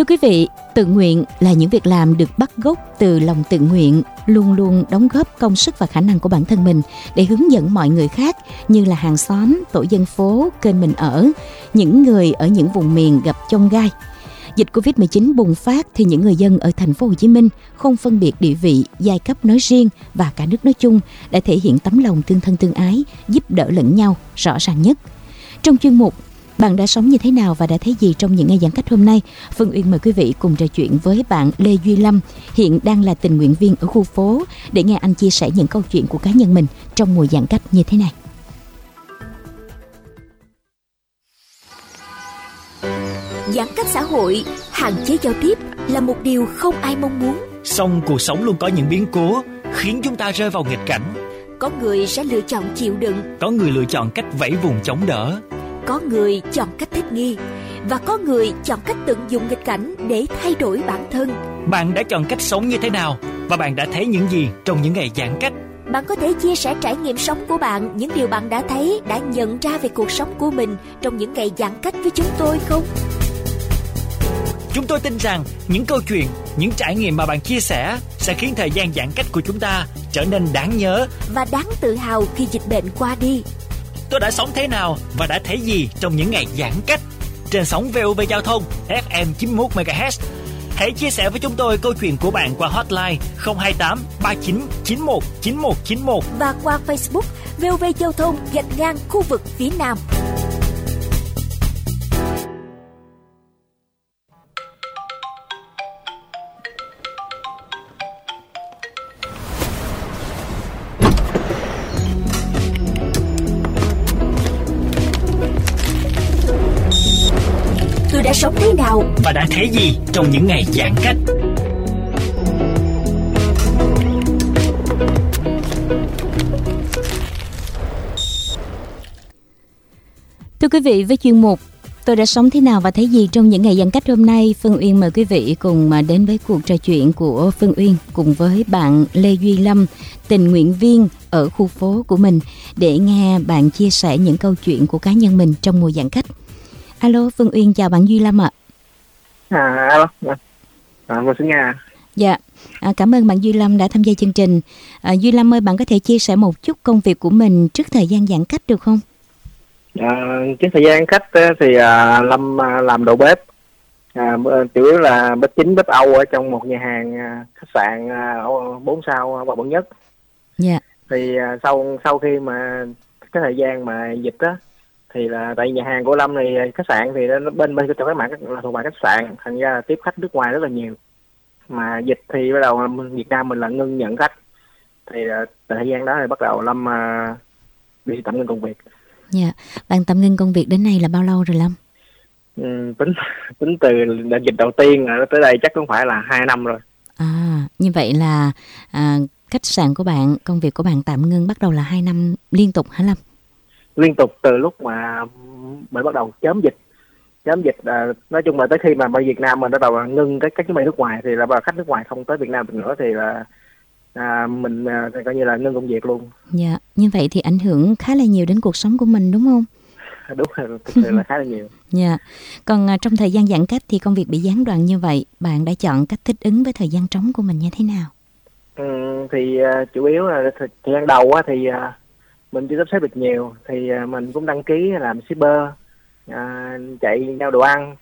Thưa quý vị, tự nguyện là những việc làm được bắt gốc từ lòng tự nguyện, luôn luôn đóng góp công sức và khả năng của bản thân mình để hướng dẫn mọi người khác như là hàng xóm, tổ dân phố, kênh mình ở, những người ở những vùng miền gặp chông gai. Dịch Covid-19 bùng phát thì những người dân ở thành phố Hồ Chí Minh không phân biệt địa vị, giai cấp nói riêng và cả nước nói chung đã thể hiện tấm lòng tương thân tương ái, giúp đỡ lẫn nhau rõ ràng nhất. Trong chuyên mục Bạn đã sống như thế nào và đã thấy gì trong những ngày giãn cách hôm nay? Phương Uyên mời quý vị cùng trò chuyện với bạn Lê Duy Lâm, hiện đang là tình nguyện viên ở khu phố, để nghe anh chia sẻ những câu chuyện của cá nhân mình trong mùa giãn cách như thế này. Giãn cách xã hội, hạn chế giao tiếp là một điều không ai mong muốn. Song cuộc sống luôn có những biến cố khiến chúng ta rơi vào nghịch cảnh. Có người sẽ lựa chọn chịu đựng, có người lựa chọn cách vẫy vùng chống đỡ, có người chọn cách thích nghi và có người chọn cách tận dụng nghịch cảnh để thay đổi bản thân. Bạn đã chọn cách sống như thế nào và bạn đã thấy những gì trong những ngày giãn cách? Bạn có thể chia sẻ trải nghiệm sống của bạn, những điều bạn đã thấy, đã nhận ra về cuộc sống của mình trong những ngày giãn cách với chúng tôi không? Chúng tôi tin rằng những câu chuyện, những trải nghiệm mà bạn chia sẻ sẽ khiến thời gian giãn cách của chúng ta trở nên đáng nhớ và đáng tự hào khi dịch bệnh qua đi. Tôi đã sống thế nào và đã thấy gì trong những ngày giãn cách? Trên sóng VOV Giao thông FM 91 MHz. Hãy chia sẻ với chúng tôi câu chuyện của bạn qua hotline 028 39 91 91 91 và qua Facebook VOV Giao thông _ khu vực phía Nam. Sống thế nào và đã thấy gì trong những ngày giãn cách? Thưa quý vị, với chuyên mục Tôi đã sống thế nào và thấy gì trong những ngày giãn cách hôm nay, Phương Uyên mời quý vị cùng đến với cuộc trò chuyện của Phương Uyên cùng với bạn Lê Duy Lâm, tình nguyện viên ở khu phố của mình, để nghe bạn chia sẻ những câu chuyện của cá nhân mình trong mùa giãn cách. Alo, Phương Uyên chào bạn Duy Lâm ạ. Alo, xin nghe. Dạ, cảm ơn bạn Duy Lâm đã tham gia chương trình. Duy Lâm ơi, bạn có thể chia sẻ một chút công việc của mình trước thời gian giãn cách được không? Trước thời gian giãn cách thì Lâm làm đầu bếp, chủ yếu là bếp chính, bếp Âu ở trong một nhà hàng khách sạn 4 sao Hòa Bận Nhất. Dạ. Thì sau khi mà cái thời gian mà dịch á, thì là tại nhà hàng của Lâm này, khách sạn thì bên cho các bạn là thuộc về khách sạn, thành ra là tiếp khách nước ngoài rất là nhiều. Mà dịch thì bắt đầu Việt Nam mình là ngưng nhận khách, thì thời gian đó thì bắt đầu Lâm bị tạm ngưng công việc. Dạ, bạn tạm ngưng công việc đến nay là bao lâu rồi Lâm? Tính từ dịch đầu tiên tới đây chắc cũng phải là 2 năm rồi. À, như vậy là khách sạn của bạn, công việc của bạn tạm ngưng bắt đầu là 2 năm liên tục hả Lâm? Liên tục từ lúc mà mới bắt đầu chấm dịch, nói chung là tới khi mà bên Việt Nam mình bắt đầu ngưng các chuyến bay nước ngoài, thì là khách nước ngoài không tới Việt Nam được nữa, thì là mình coi như là ngưng công việc luôn. Dạ, như vậy thì ảnh hưởng khá là nhiều đến cuộc sống của mình đúng không? Đúng rồi, thực sự là khá là nhiều. Dạ, còn trong thời gian giãn cách thì công việc bị gián đoạn như vậy, bạn đã chọn cách thích ứng với thời gian trống của mình như thế nào? Thì chủ yếu là thời gian đầu thì mình chưa sắp xếp được nhiều, thì mình cũng đăng ký làm shipper, chạy giao đồ ăn.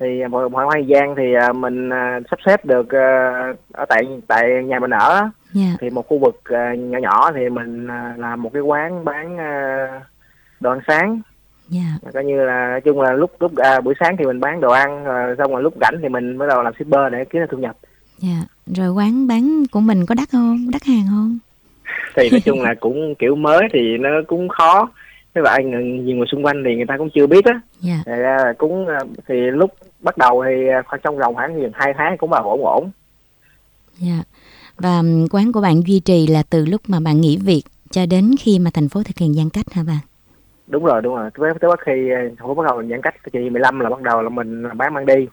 Thì khoảng thời gian thì mình sắp xếp được ở tại nhà mình ở, thì một khu vực nhỏ thì mình làm một cái quán bán đồ ăn sáng. Coi như là nói chung là lúc buổi sáng thì mình bán đồ ăn, xong rồi lúc rảnh thì mình bắt đầu làm shipper để kiếm được thu nhập. Rồi quán bán của mình có đắt không? Đắt hàng không? Thì nói chung là cũng kiểu mới thì nó cũng khó, thế vậy nhiều người xung quanh thì người ta cũng chưa biết á. Cũng thì lúc bắt đầu thì trong vòng khoảng gần 2 tháng cũng là ổn. Và quán của bạn duy trì là từ lúc mà bạn nghỉ việc cho đến khi mà thành phố thực hiện giãn cách hả bạn? Đúng rồi, tới khi thành phố bắt đầu giãn cách thì 15 là bắt đầu là mình bán mang đi.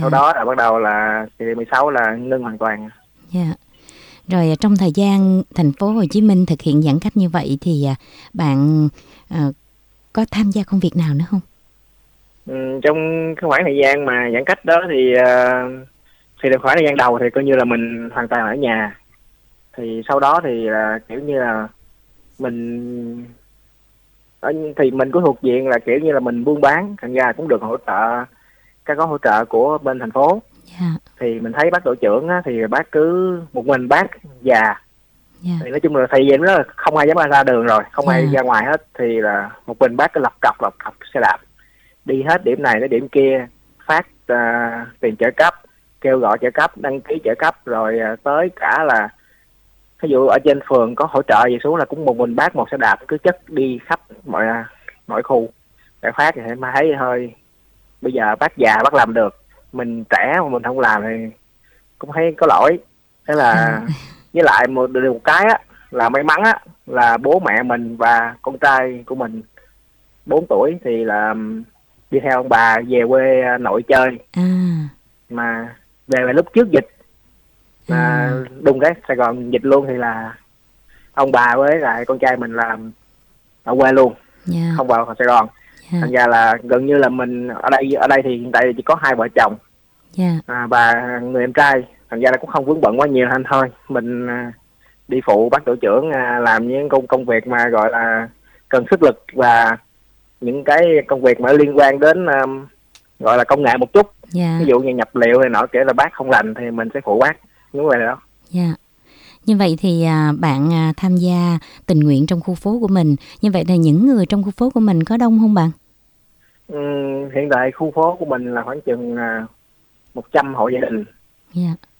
Sau đó là bắt đầu là thì 16 là ngưng hoàn toàn. Rồi trong thời gian thành phố Hồ Chí Minh thực hiện giãn cách như vậy thì bạn có tham gia công việc nào nữa không? Trong cái khoảng thời gian mà giãn cách đó thì khoảng thời gian đầu thì coi như là mình hoàn toàn ở nhà, thì sau đó thì kiểu như là mình thì mình có thuộc diện là kiểu như là mình buôn bán, thành ra cũng được hỗ trợ, các gói hỗ trợ của bên thành phố. Yeah. Thì mình thấy bác đội trưởng á, thì bác cứ một mình bác già. Yeah. Thì nói chung là thời gian đó là không ai dám ra đường rồi, không ai ra ngoài hết, thì là một mình bác cứ lọc cọc xe đạp đi hết điểm này đến điểm kia, phát tiền trợ cấp, kêu gọi trợ cấp, đăng ký trợ cấp, rồi tới cả là ví dụ ở trên phường có hỗ trợ gì xuống là cũng một mình bác một xe đạp cứ chất đi khắp mọi khu để phát. Thì mà thấy hơi bây giờ bác già bác làm được, mình trẻ mà mình không làm thì cũng thấy có lỗi. Thế là với lại một cái á, là may mắn á, là bố mẹ mình và con trai của mình 4 tuổi thì là đi theo ông bà về quê nội chơi, mà về là lúc trước dịch đùng cái Sài Gòn dịch luôn, thì là ông bà với lại con trai mình làm ở quê luôn, không vào Sài Gòn. Thành ra là gần như là mình ở đây thì hiện tại chỉ có 2 vợ chồng và người em trai, thành ra là cũng không vướng bận quá nhiều anh thôi. Mình đi phụ bác đội trưởng làm những công việc mà gọi là cần sức lực và những cái công việc mà liên quan đến gọi là công nghệ một chút. Ví dụ như nhập liệu này nọ kể là bác không lành thì mình sẽ phụ bác, đúng vậy đó. Như vậy thì bạn tham gia tình nguyện trong khu phố của mình. Như vậy là những người trong khu phố của mình có đông không bạn? Hiện tại khu phố của mình là khoảng chừng 100 hộ gia đình.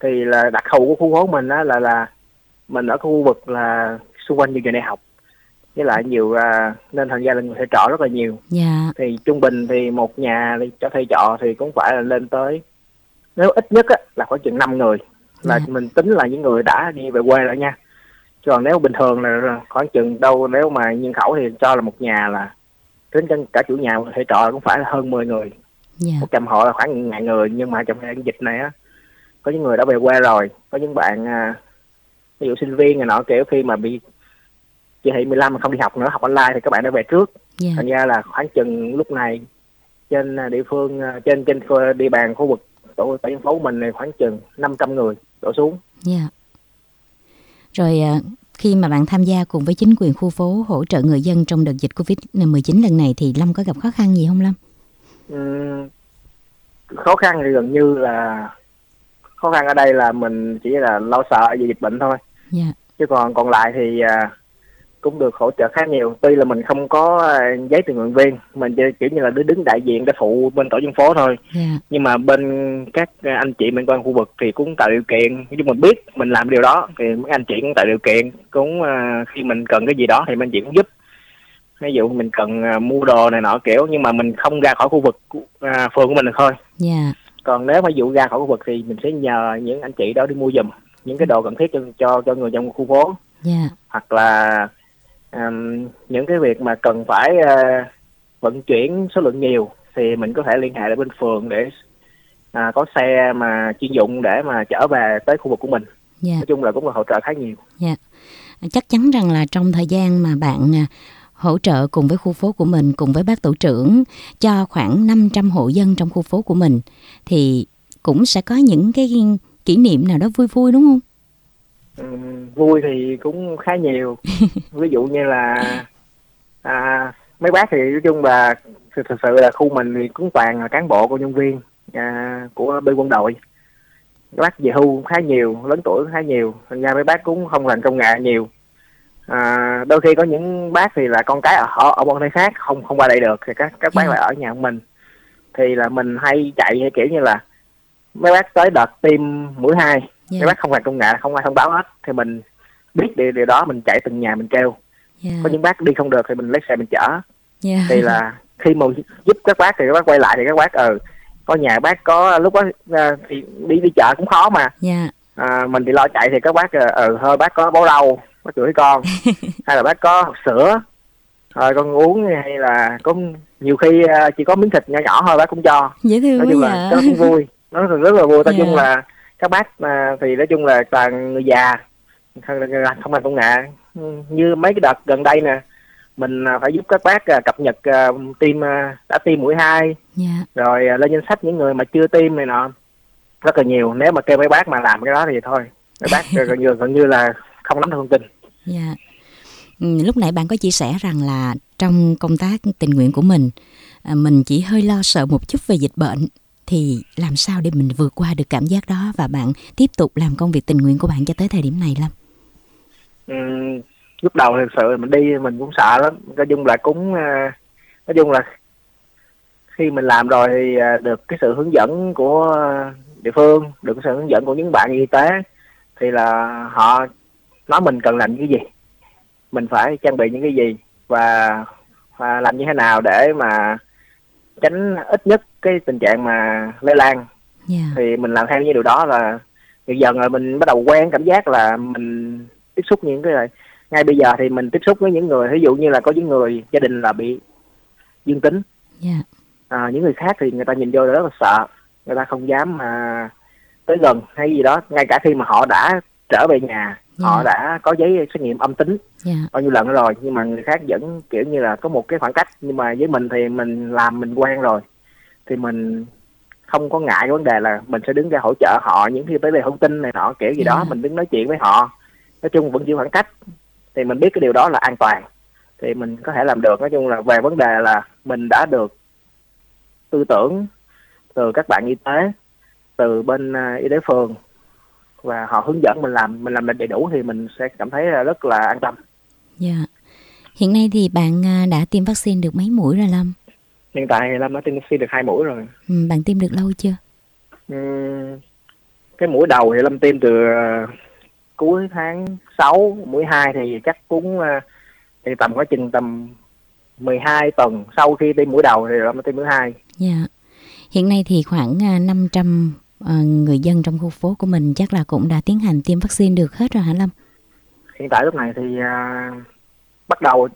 Thì là đặc thù của khu phố mình á, là mình ở khu vực là xung quanh nhiều trường đại học, với lại nhiều nên thành ra là người thuê trọ rất là nhiều. Thì trung bình thì một nhà cho thuê trọ thì cũng phải là lên tới, nếu ít nhất á, là khoảng chừng 5 người. Là mình tính là những người đã đi về quê rồi nha. Còn nếu bình thường là khoảng chừng đâu, nếu mà nhân khẩu thì cho là một nhà là tính cả chủ nhà thuê trọ cũng phải là hơn 10 người. 100 hộ là khoảng 1.000 người. Nhưng mà trong cái dịch này á, có những người đã về quê rồi, có những bạn ví dụ sinh viên này nọ kiểu khi mà bị chỉ thị 15 mà không đi học nữa, học online thì các bạn đã về trước. Thành ra là khoảng chừng lúc này trên địa phương, trên địa bàn khu vực tổ dân phố mình này khoảng chừng 500 người đổ xuống. Rồi khi mà bạn tham gia cùng với chính quyền khu phố hỗ trợ người dân trong đợt dịch Covid-19 lần này thì Lâm có gặp khó khăn gì không Lâm? Khó khăn thì gần như là khó khăn ở đây là mình chỉ là lo sợ về dịch bệnh thôi. Chứ còn lại thì cũng được hỗ trợ khá nhiều. Tuy là mình không có giấy tình nguyện viên, mình kiểu như là đứng đại diện để phụ bên tổ dân phố thôi. Nhưng mà bên các anh chị bên quan khu vực thì cũng tạo điều kiện. Nhưng mình biết mình làm điều đó thì mấy anh chị cũng tạo điều kiện, cũng khi mình cần cái gì đó thì mấy anh chị cũng giúp. Ví dụ mình cần mua đồ này nọ kiểu, nhưng mà mình không ra khỏi khu vực phường của mình được thôi. Còn nếu mà dụ ra khỏi khu vực thì mình sẽ nhờ những anh chị đó đi mua giùm những cái đồ cần thiết cho người trong khu phố. Hoặc là những cái việc mà cần phải vận chuyển số lượng nhiều thì mình có thể liên hệ lại bên phường để có xe mà chuyên dụng để mà chở về tới khu vực của mình. Nói chung là cũng là hỗ trợ khá nhiều. Chắc chắn rằng là trong thời gian mà bạn hỗ trợ cùng với khu phố của mình, cùng với bác tổ trưởng cho khoảng 500 hộ dân trong khu phố của mình, thì cũng sẽ có những cái kỷ niệm nào đó vui vui đúng không? Vui thì cũng khá nhiều. Ví dụ như là mấy bác thì nói chung là thực sự là khu mình thì cũng toàn là cán bộ công nhân viên của bên quân đội. Bác về hưu khá nhiều, lớn tuổi khá nhiều, thành ra mấy bác cũng không làm công nghệ nhiều. Đôi khi có những bác thì là con cái ở bên nơi khác không qua đây được thì các bác lại ở nhà mình. Thì là mình hay chạy hay kiểu như là mấy bác tới đợt tiêm mũi 2, mấy bác không làm công nghệ, không ai thông báo hết, thì mình biết điều đó mình chạy từng nhà mình treo. Có những bác đi không được thì mình lấy xe mình chở. Thì là khi mà giúp các bác thì các bác quay lại thì các bác có nhà bác có lúc đó thì đi chợ cũng khó mà. Mình thì lo chạy thì các bác hơi bác có bó rau bác gửi con, hay là bác có hộp sữa rồi con uống, hay là có nhiều khi chỉ có miếng thịt nhỏ nhỏ thôi bác cũng cho. Dễ thương. Nói chung là nó cũng vui, nó rất là vui. Nói chung là các bác thì nói chung là toàn người già, không làm công nghệ. Như mấy cái đợt gần đây nè, mình phải giúp các bác cập nhật tiêm, đã tiêm mũi 2, rồi lên danh sách những người mà chưa tiêm này nọ, rất là nhiều. Nếu mà kêu mấy bác mà làm cái đó thì thôi, mấy bác gần như là không nắm được thông tin. Dạ. Lúc nãy bạn có chia sẻ rằng là trong công tác tình nguyện của mình chỉ hơi lo sợ một chút về dịch bệnh, thì làm sao để mình vượt qua được cảm giác đó và bạn tiếp tục làm công việc tình nguyện của bạn cho tới thời điểm này Lâm? Lúc đầu thực sự mình đi mình cũng sợ lắm, nói chung là khi mình làm rồi thì được cái sự hướng dẫn của địa phương, được cái sự hướng dẫn của những bạn y tế, thì là họ nói mình cần làm cái gì, mình phải trang bị những cái gì và làm như thế nào để mà tránh ít nhất cái tình trạng mà lây lan. Thì mình làm theo những điều đó là dần rồi mình bắt đầu quen cảm giác là mình tiếp xúc những cái này. Ngay bây giờ thì mình tiếp xúc với những người, ví dụ như là có những người gia đình là bị dương tính, những người khác thì người ta nhìn vô rất là sợ, người ta không dám mà tới gần hay gì đó, ngay cả khi mà họ đã trở về nhà, họ đã có giấy xét nghiệm âm tính bao nhiêu lần rồi, nhưng mà người khác vẫn kiểu như là có một cái khoảng cách. Nhưng mà với mình thì mình làm mình quen rồi, thì mình không có ngại cái vấn đề là mình sẽ đứng ra hỗ trợ họ những khi tới về thông tin này nọ kiểu gì đó, mình đứng nói chuyện với họ, nói chung vẫn giữ khoảng cách, thì mình biết cái điều đó là an toàn thì mình có thể làm được. Nói chung là về vấn đề là mình đã được tư tưởng từ các bạn y tế, từ bên y tế phường, và họ hướng dẫn mình làm đầy đủ thì mình sẽ cảm thấy rất là an tâm. Dạ. Hiện nay thì bạn đã tiêm vaccine được mấy mũi rồi Lâm? Hiện tại Lâm đã tiêm vaccine được 2 mũi rồi. Bạn tiêm được lâu chưa? Cái mũi đầu thì Lâm tiêm từ cuối tháng 6, mũi 2 thì chắc cũng thì tầm 12 tuần sau khi tiêm mũi đầu thì Lâm tiêm mũi 2. Dạ. Hiện nay thì khoảng 500 người dân trong khu phố của mình chắc là cũng đã tiến hành tiêm vaccine được hết rồi hả Lâm? Hiện tại lúc này thì bắt đầu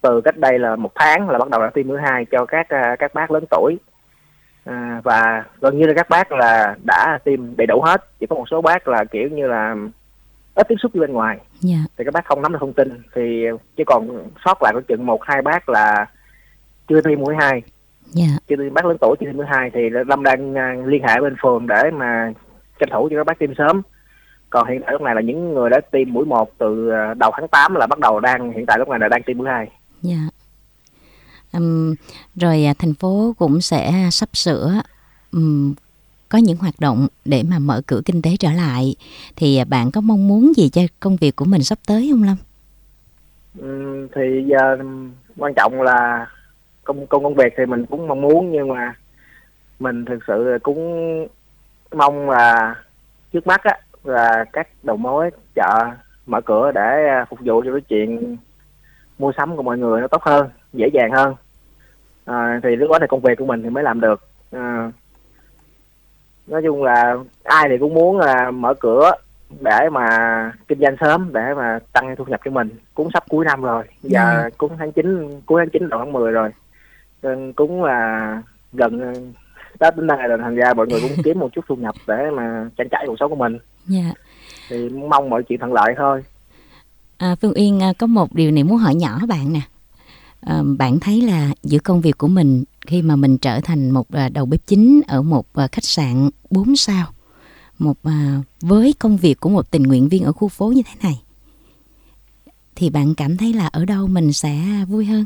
từ cách đây là 1 tháng là bắt đầu đã tiêm mũi 2 cho các bác lớn tuổi, và gần như là các bác là đã tiêm đầy đủ hết, chỉ có một số bác là kiểu như là ít tiếp xúc với bên ngoài, thì các bác không nắm được thông tin, thì chỉ còn sót lại có chừng 1-2 bác là chưa tiêm mũi 2. Chưa tiêm, bác lớn tuổi chưa tiêm mũi 2 thì Lâm đang liên hệ bên phường để mà tranh thủ cho các bác tiêm sớm. Còn hiện tại lúc này là những người đã tiêm mũi 1 từ đầu tháng 8 là bắt đầu hiện tại lúc này đang tiêm mũi 2. Rồi thành phố cũng sẽ sắp sửa có những hoạt động để mà mở cửa kinh tế trở lại, thì bạn có mong muốn gì cho công việc của mình sắp tới không Lâm? Thì giờ quan trọng là công việc thì mình cũng mong muốn, nhưng mà mình thực sự cũng mong là trước mắt á là các đầu mối chợ mở cửa để phục vụ cho cái chuyện mua sắm của mọi người nó tốt hơn, dễ dàng hơn, thì lúc đó thì công việc của mình thì mới làm được. Nói chung là ai thì cũng muốn là mở cửa để mà kinh doanh sớm để mà tăng thu nhập cho mình. Cũng sắp cuối năm rồi, giờ cũng cuối tháng 9 đầu tháng 10 rồi, cũng là gần Tết đến nay rồi, thành ra mọi người cũng kiếm một chút thu nhập để mà trang trải cuộc sống của mình. Thì mong mọi chuyện thuận lợi thôi. Phương Uyên có một điều này muốn hỏi nhỏ bạn nè. Bạn thấy là giữa công việc của mình khi mà mình trở thành một đầu bếp chính ở một khách sạn 4 sao, với công việc của một tình nguyện viên ở khu phố như thế này, thì bạn cảm thấy là ở đâu mình sẽ vui hơn?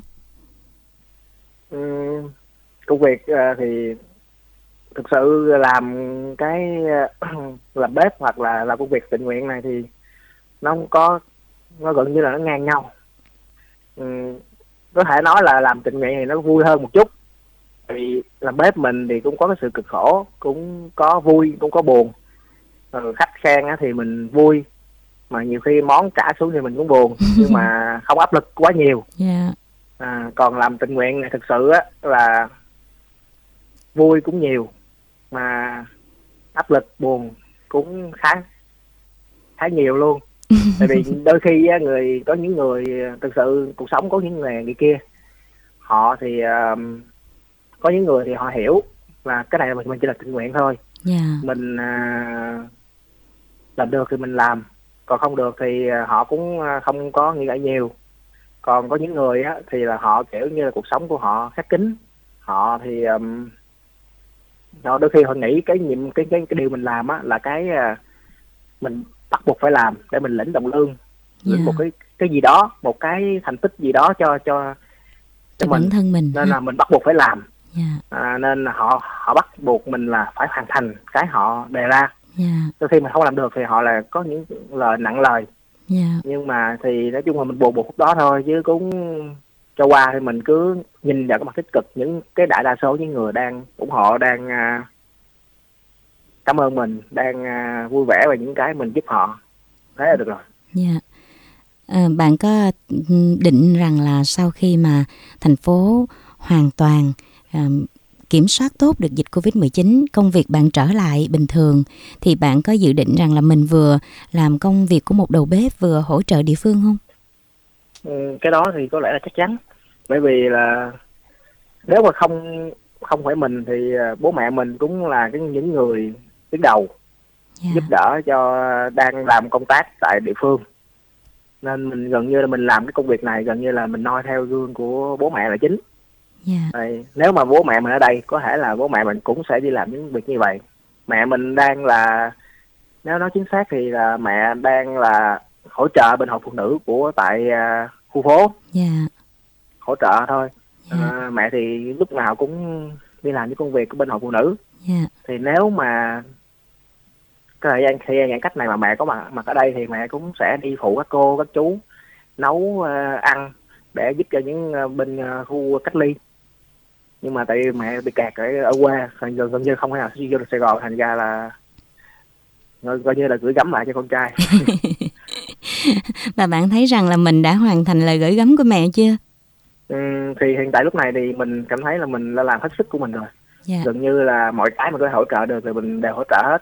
Công việc thì thực sự làm bếp hoặc là làm công việc tình nguyện này thì nó gần như là nó ngang nhau. Có thể nói là làm tình nguyện thì nó vui hơn một chút, vì làm bếp mình thì cũng có cái sự cực khổ, cũng có vui cũng có buồn. Khách khen thì mình vui, mà nhiều khi món trả xuống thì mình cũng buồn, nhưng mà không áp lực quá nhiều. Còn làm tình nguyện này thực sự là vui cũng nhiều, mà áp lực buồn cũng khá nhiều luôn. Tại vì đôi khi có những người thực sự cuộc sống có những người kia, họ thì có những người thì họ hiểu là cái này mình chỉ là tình nguyện thôi, mình làm được thì mình làm, còn không được thì họ cũng không có nghĩ ngợi nhiều. Còn có những người á, thì là họ kiểu như là cuộc sống của họ khép kín, họ thì đôi khi họ nghĩ cái điều mình làm á là cái mình bắt buộc phải làm để mình lĩnh đồng lương, lĩnh một cái gì đó, một cái thành tích gì đó cho bản thân mình, nên là mình bắt buộc phải làm. Nên họ bắt buộc mình là phải hoàn thành cái họ đề ra. Đôi khi mình không làm được thì họ là có những lời nặng lời. Nhưng mà thì nói chung là mình buộc khúc đó thôi, chứ cũng cho qua. Thì mình cứ nhìn vào cái mặt tích cực, những cái đại đa số những người đang ủng hộ, đang cảm ơn mình, đang vui vẻ về những cái mình giúp họ, thế là được rồi. Bạn có định rằng là sau khi mà thành phố hoàn toàn kiểm soát tốt được dịch Covid-19, công việc bạn trở lại bình thường, thì bạn có dự định rằng là mình vừa làm công việc của một đầu bếp vừa hỗ trợ địa phương không? Cái đó thì có lẽ là chắc chắn, bởi vì là nếu mà không phải mình thì bố mẹ mình cũng là những người đứng đầu giúp đỡ cho đang làm công tác tại địa phương, nên mình gần như là mình làm cái công việc này gần như là mình noi theo gương của bố mẹ là chính. Nếu mà bố mẹ mình ở đây có thể là bố mẹ mình cũng sẽ đi làm những việc như vậy. Mẹ mình đang là, nếu nói chính xác thì là mẹ đang là hỗ trợ bên hội phụ nữ của tại khu phố, hỗ trợ thôi. Mẹ thì lúc nào cũng đi làm những công việc của bên hội phụ nữ. Thì nếu mà cái thời gian giãn cách này mà mẹ có mặt ở đây thì mẹ cũng sẽ đi phụ các cô các chú nấu ăn để giúp cho những bên khu cách ly. Nhưng mà tại vì mẹ bị kẹt ở quê, gần như không thể nào vô được Sài Gòn, thành ra là coi như là gửi gắm lại cho con trai. Và bạn thấy rằng là mình đã hoàn thành lời gửi gắm của mẹ chưa? Thì hiện tại lúc này thì mình cảm thấy là mình đã làm hết sức của mình rồi. Gần như là mọi cái mình có hỗ trợ được thì mình đều hỗ trợ hết.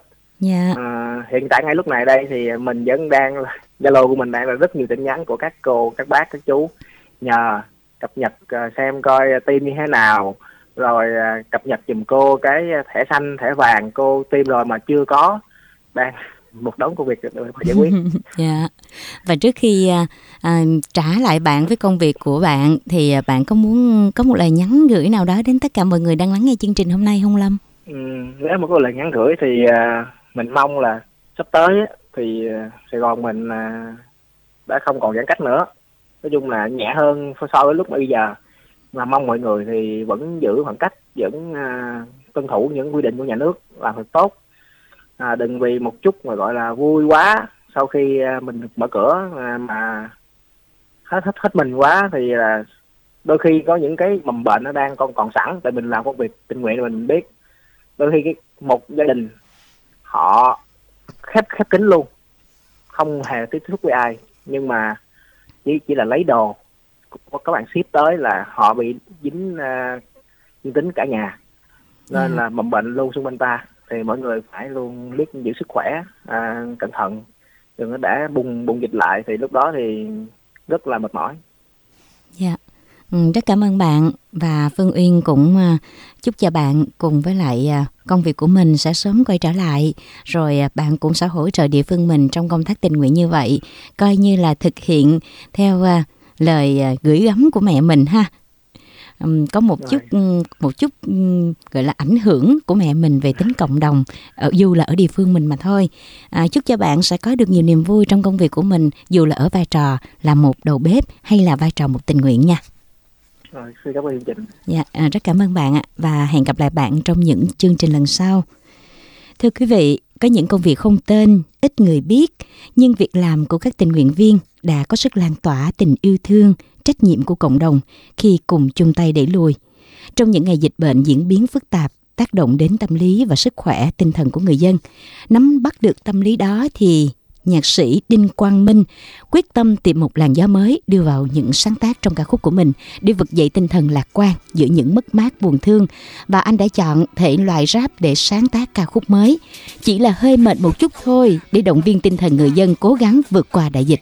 Hiện tại ngay lúc này đây thì mình vẫn đang, Zalo của mình đang là rất nhiều tin nhắn của các cô, các bác, các chú nhờ cập nhật xem coi tim như thế nào, rồi cập nhật giùm cô cái thẻ xanh, thẻ vàng cô tim rồi mà chưa có, đang một đống công việc để giải quyết. Và trước khi trả lại bạn với công việc của bạn thì bạn có muốn có một lời nhắn gửi nào đó đến tất cả mọi người đang lắng nghe chương trình hôm nay không Lâm? Nếu mà có lời nhắn gửi thì mình mong là sắp tới thì Sài Gòn mình đã không còn giãn cách nữa, nói chung là nhẹ hơn so với lúc bây giờ, mà mong mọi người thì vẫn giữ khoảng cách, vẫn tuân thủ những quy định của nhà nước, làm thật tốt, đừng vì một chút mà gọi là vui quá sau khi mình mở cửa mà hết mình quá, thì là đôi khi có những cái mầm bệnh nó đang còn sẵn. Tại mình làm công việc tình nguyện mình biết đôi khi một gia đình họ khép kín luôn, không hề tiếp xúc với ai, nhưng mà chỉ là lấy đồ của các bạn ship tới là họ bị dính dương tính cả nhà, nên là mầm bệnh luôn xung quanh ta. Thì mọi người phải luôn biết giữ sức khỏe, cẩn thận, đừng có để bùng dịch lại, thì lúc đó thì rất là mệt mỏi. Rất cảm ơn bạn, và Phương Uyên cũng chúc cho bạn cùng với lại công việc của mình sẽ sớm quay trở lại, rồi bạn cũng sẽ hỗ trợ địa phương mình trong công tác tình nguyện như vậy, coi như là thực hiện theo lời gửi gắm của mẹ mình ha. Có một chút gọi là ảnh hưởng của mẹ mình về tính cộng đồng, dù là ở địa phương mình mà thôi. Chúc cho bạn sẽ có được nhiều niềm vui trong công việc của mình, dù là ở vai trò là một đầu bếp hay là vai trò một tình nguyện nha. Xin cảm ơn chương trình. Rất cảm ơn bạn ạ, và hẹn gặp lại bạn trong những chương trình lần sau. Thưa quý vị, có những công việc không tên, ít người biết, nhưng việc làm của các tình nguyện viên đã có sức lan tỏa tình yêu thương, trách nhiệm của cộng đồng khi cùng chung tay đẩy lùi. Trong những ngày dịch bệnh diễn biến phức tạp, tác động đến tâm lý và sức khỏe tinh thần của người dân, nắm bắt được tâm lý đó thì nhạc sĩ Đinh Quang Minh quyết tâm tìm một làn gió mới, đưa vào những sáng tác trong ca khúc của mình để vực dậy tinh thần lạc quan giữa những mất mát buồn thương. Và anh đã chọn thể loại rap để sáng tác ca khúc mới, chỉ là hơi mệt một chút thôi, để động viên tinh thần người dân cố gắng vượt qua đại dịch.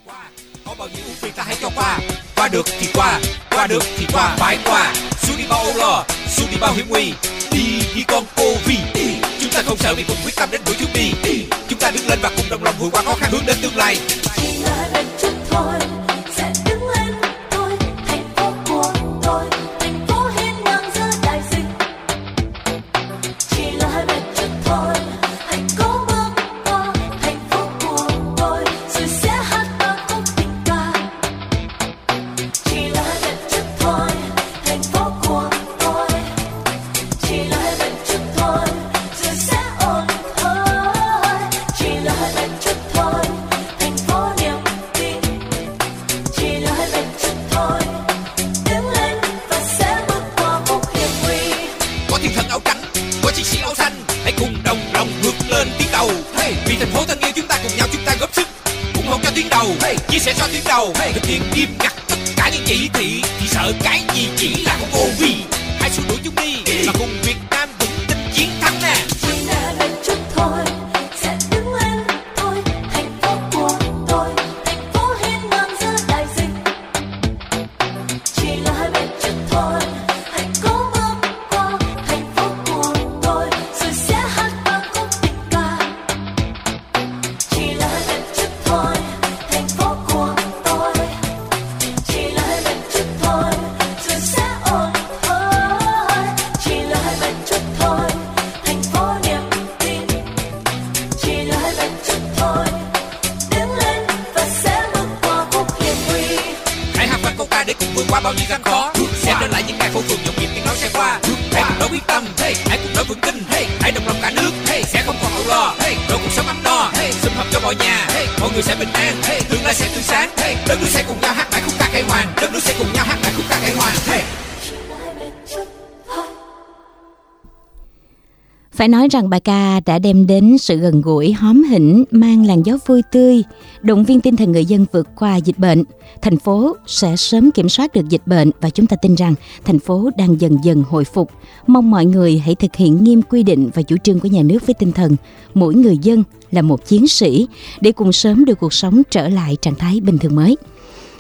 Có bao nhiêu việc ta hãy cho qua, qua được thì qua được thì qua, phải qua, xuống đi bao lo, xuống đi bao hiểm nguy, đi khi con Covid, chúng ta không sợ vì cùng quyết tâm đến buổi thứ đi, chúng ta đứng lên và cùng đồng lòng vượt qua khó khăn hướng đến tương lai. Chỉ là đợt chút thôi, sẽ đứng lên thôi. chia sẻ sau tiếng đầu, thực hiện nghiêm ngặt tất cả những chỉ thị. Chỉ sợ cái gì chỉ là con VOV. Hãy xua đuổi chúng đi, mà cùng Việt Nam vững tin chiến thắng nè. Chúng đã lên chút thôi, sẽ đứng lên thôi. Thành phố của tôi, thành phố hiên ngang giữa đại dịch. Chỉ là hai bên chút thôi, hãy cố bước qua. Thành phố của tôi, rồi sẽ hát bao khúc tình ca. Chỉ là hai bên chút thôi, thành phố của tôi. Chỉ là hai bên chút thôi, rồi sẽ ổn thôi. Chỉ là hai bên chút thôi, thành phố niềm tin. Chỉ là hai bên chút thôi, đứng lên và sẽ bước qua khúc hiểm nguy. Hãy hát vang câu ca để cùng vượt qua bao nhiêu gian khó. Sẽ trở lại những ngày phố phường nhộn nhịp tiếng nói sẽ qua. Hãy cùng nói quyết tâm, hãy cùng nói vững tin, hãy đồng lòng cả nước, sẽ không còn âu lo, rồi cuộc sống ấm no, sum họp cho mọi nhà, mọi người sẽ bình an, tương lai sẽ tươi sáng, đất nước sẽ cùng nhau hát bài khúc ca khai hoàn, đất nước sẽ cùng nhau hát bài khúc ca khai hoàn. Phải nói rằng bài ca đã đem đến sự gần gũi, hóm hỉnh, mang làn gió vui tươi, động viên tinh thần người dân vượt qua dịch bệnh. Thành phố sẽ sớm kiểm soát được dịch bệnh và chúng ta tin rằng thành phố đang dần dần hồi phục. Mong mọi người hãy thực hiện nghiêm quy định và chủ trương của nhà nước với tinh thần mỗi người dân là một chiến sĩ để cùng sớm đưa cuộc sống trở lại trạng thái bình thường mới.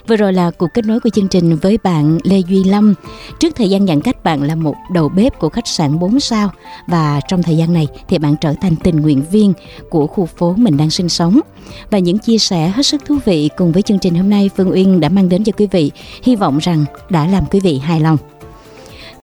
Vừa rồi là cuộc kết nối của chương trình với bạn Lê Duy Lâm. Trước thời gian giãn cách, bạn là một đầu bếp của khách sạn 4 sao và trong thời gian này thì bạn trở thành tình nguyện viên của khu phố mình đang sinh sống. Và những chia sẻ hết sức thú vị cùng với chương trình hôm nay Phương Uyên đã mang đến cho quý vị, hy vọng rằng đã làm quý vị hài lòng.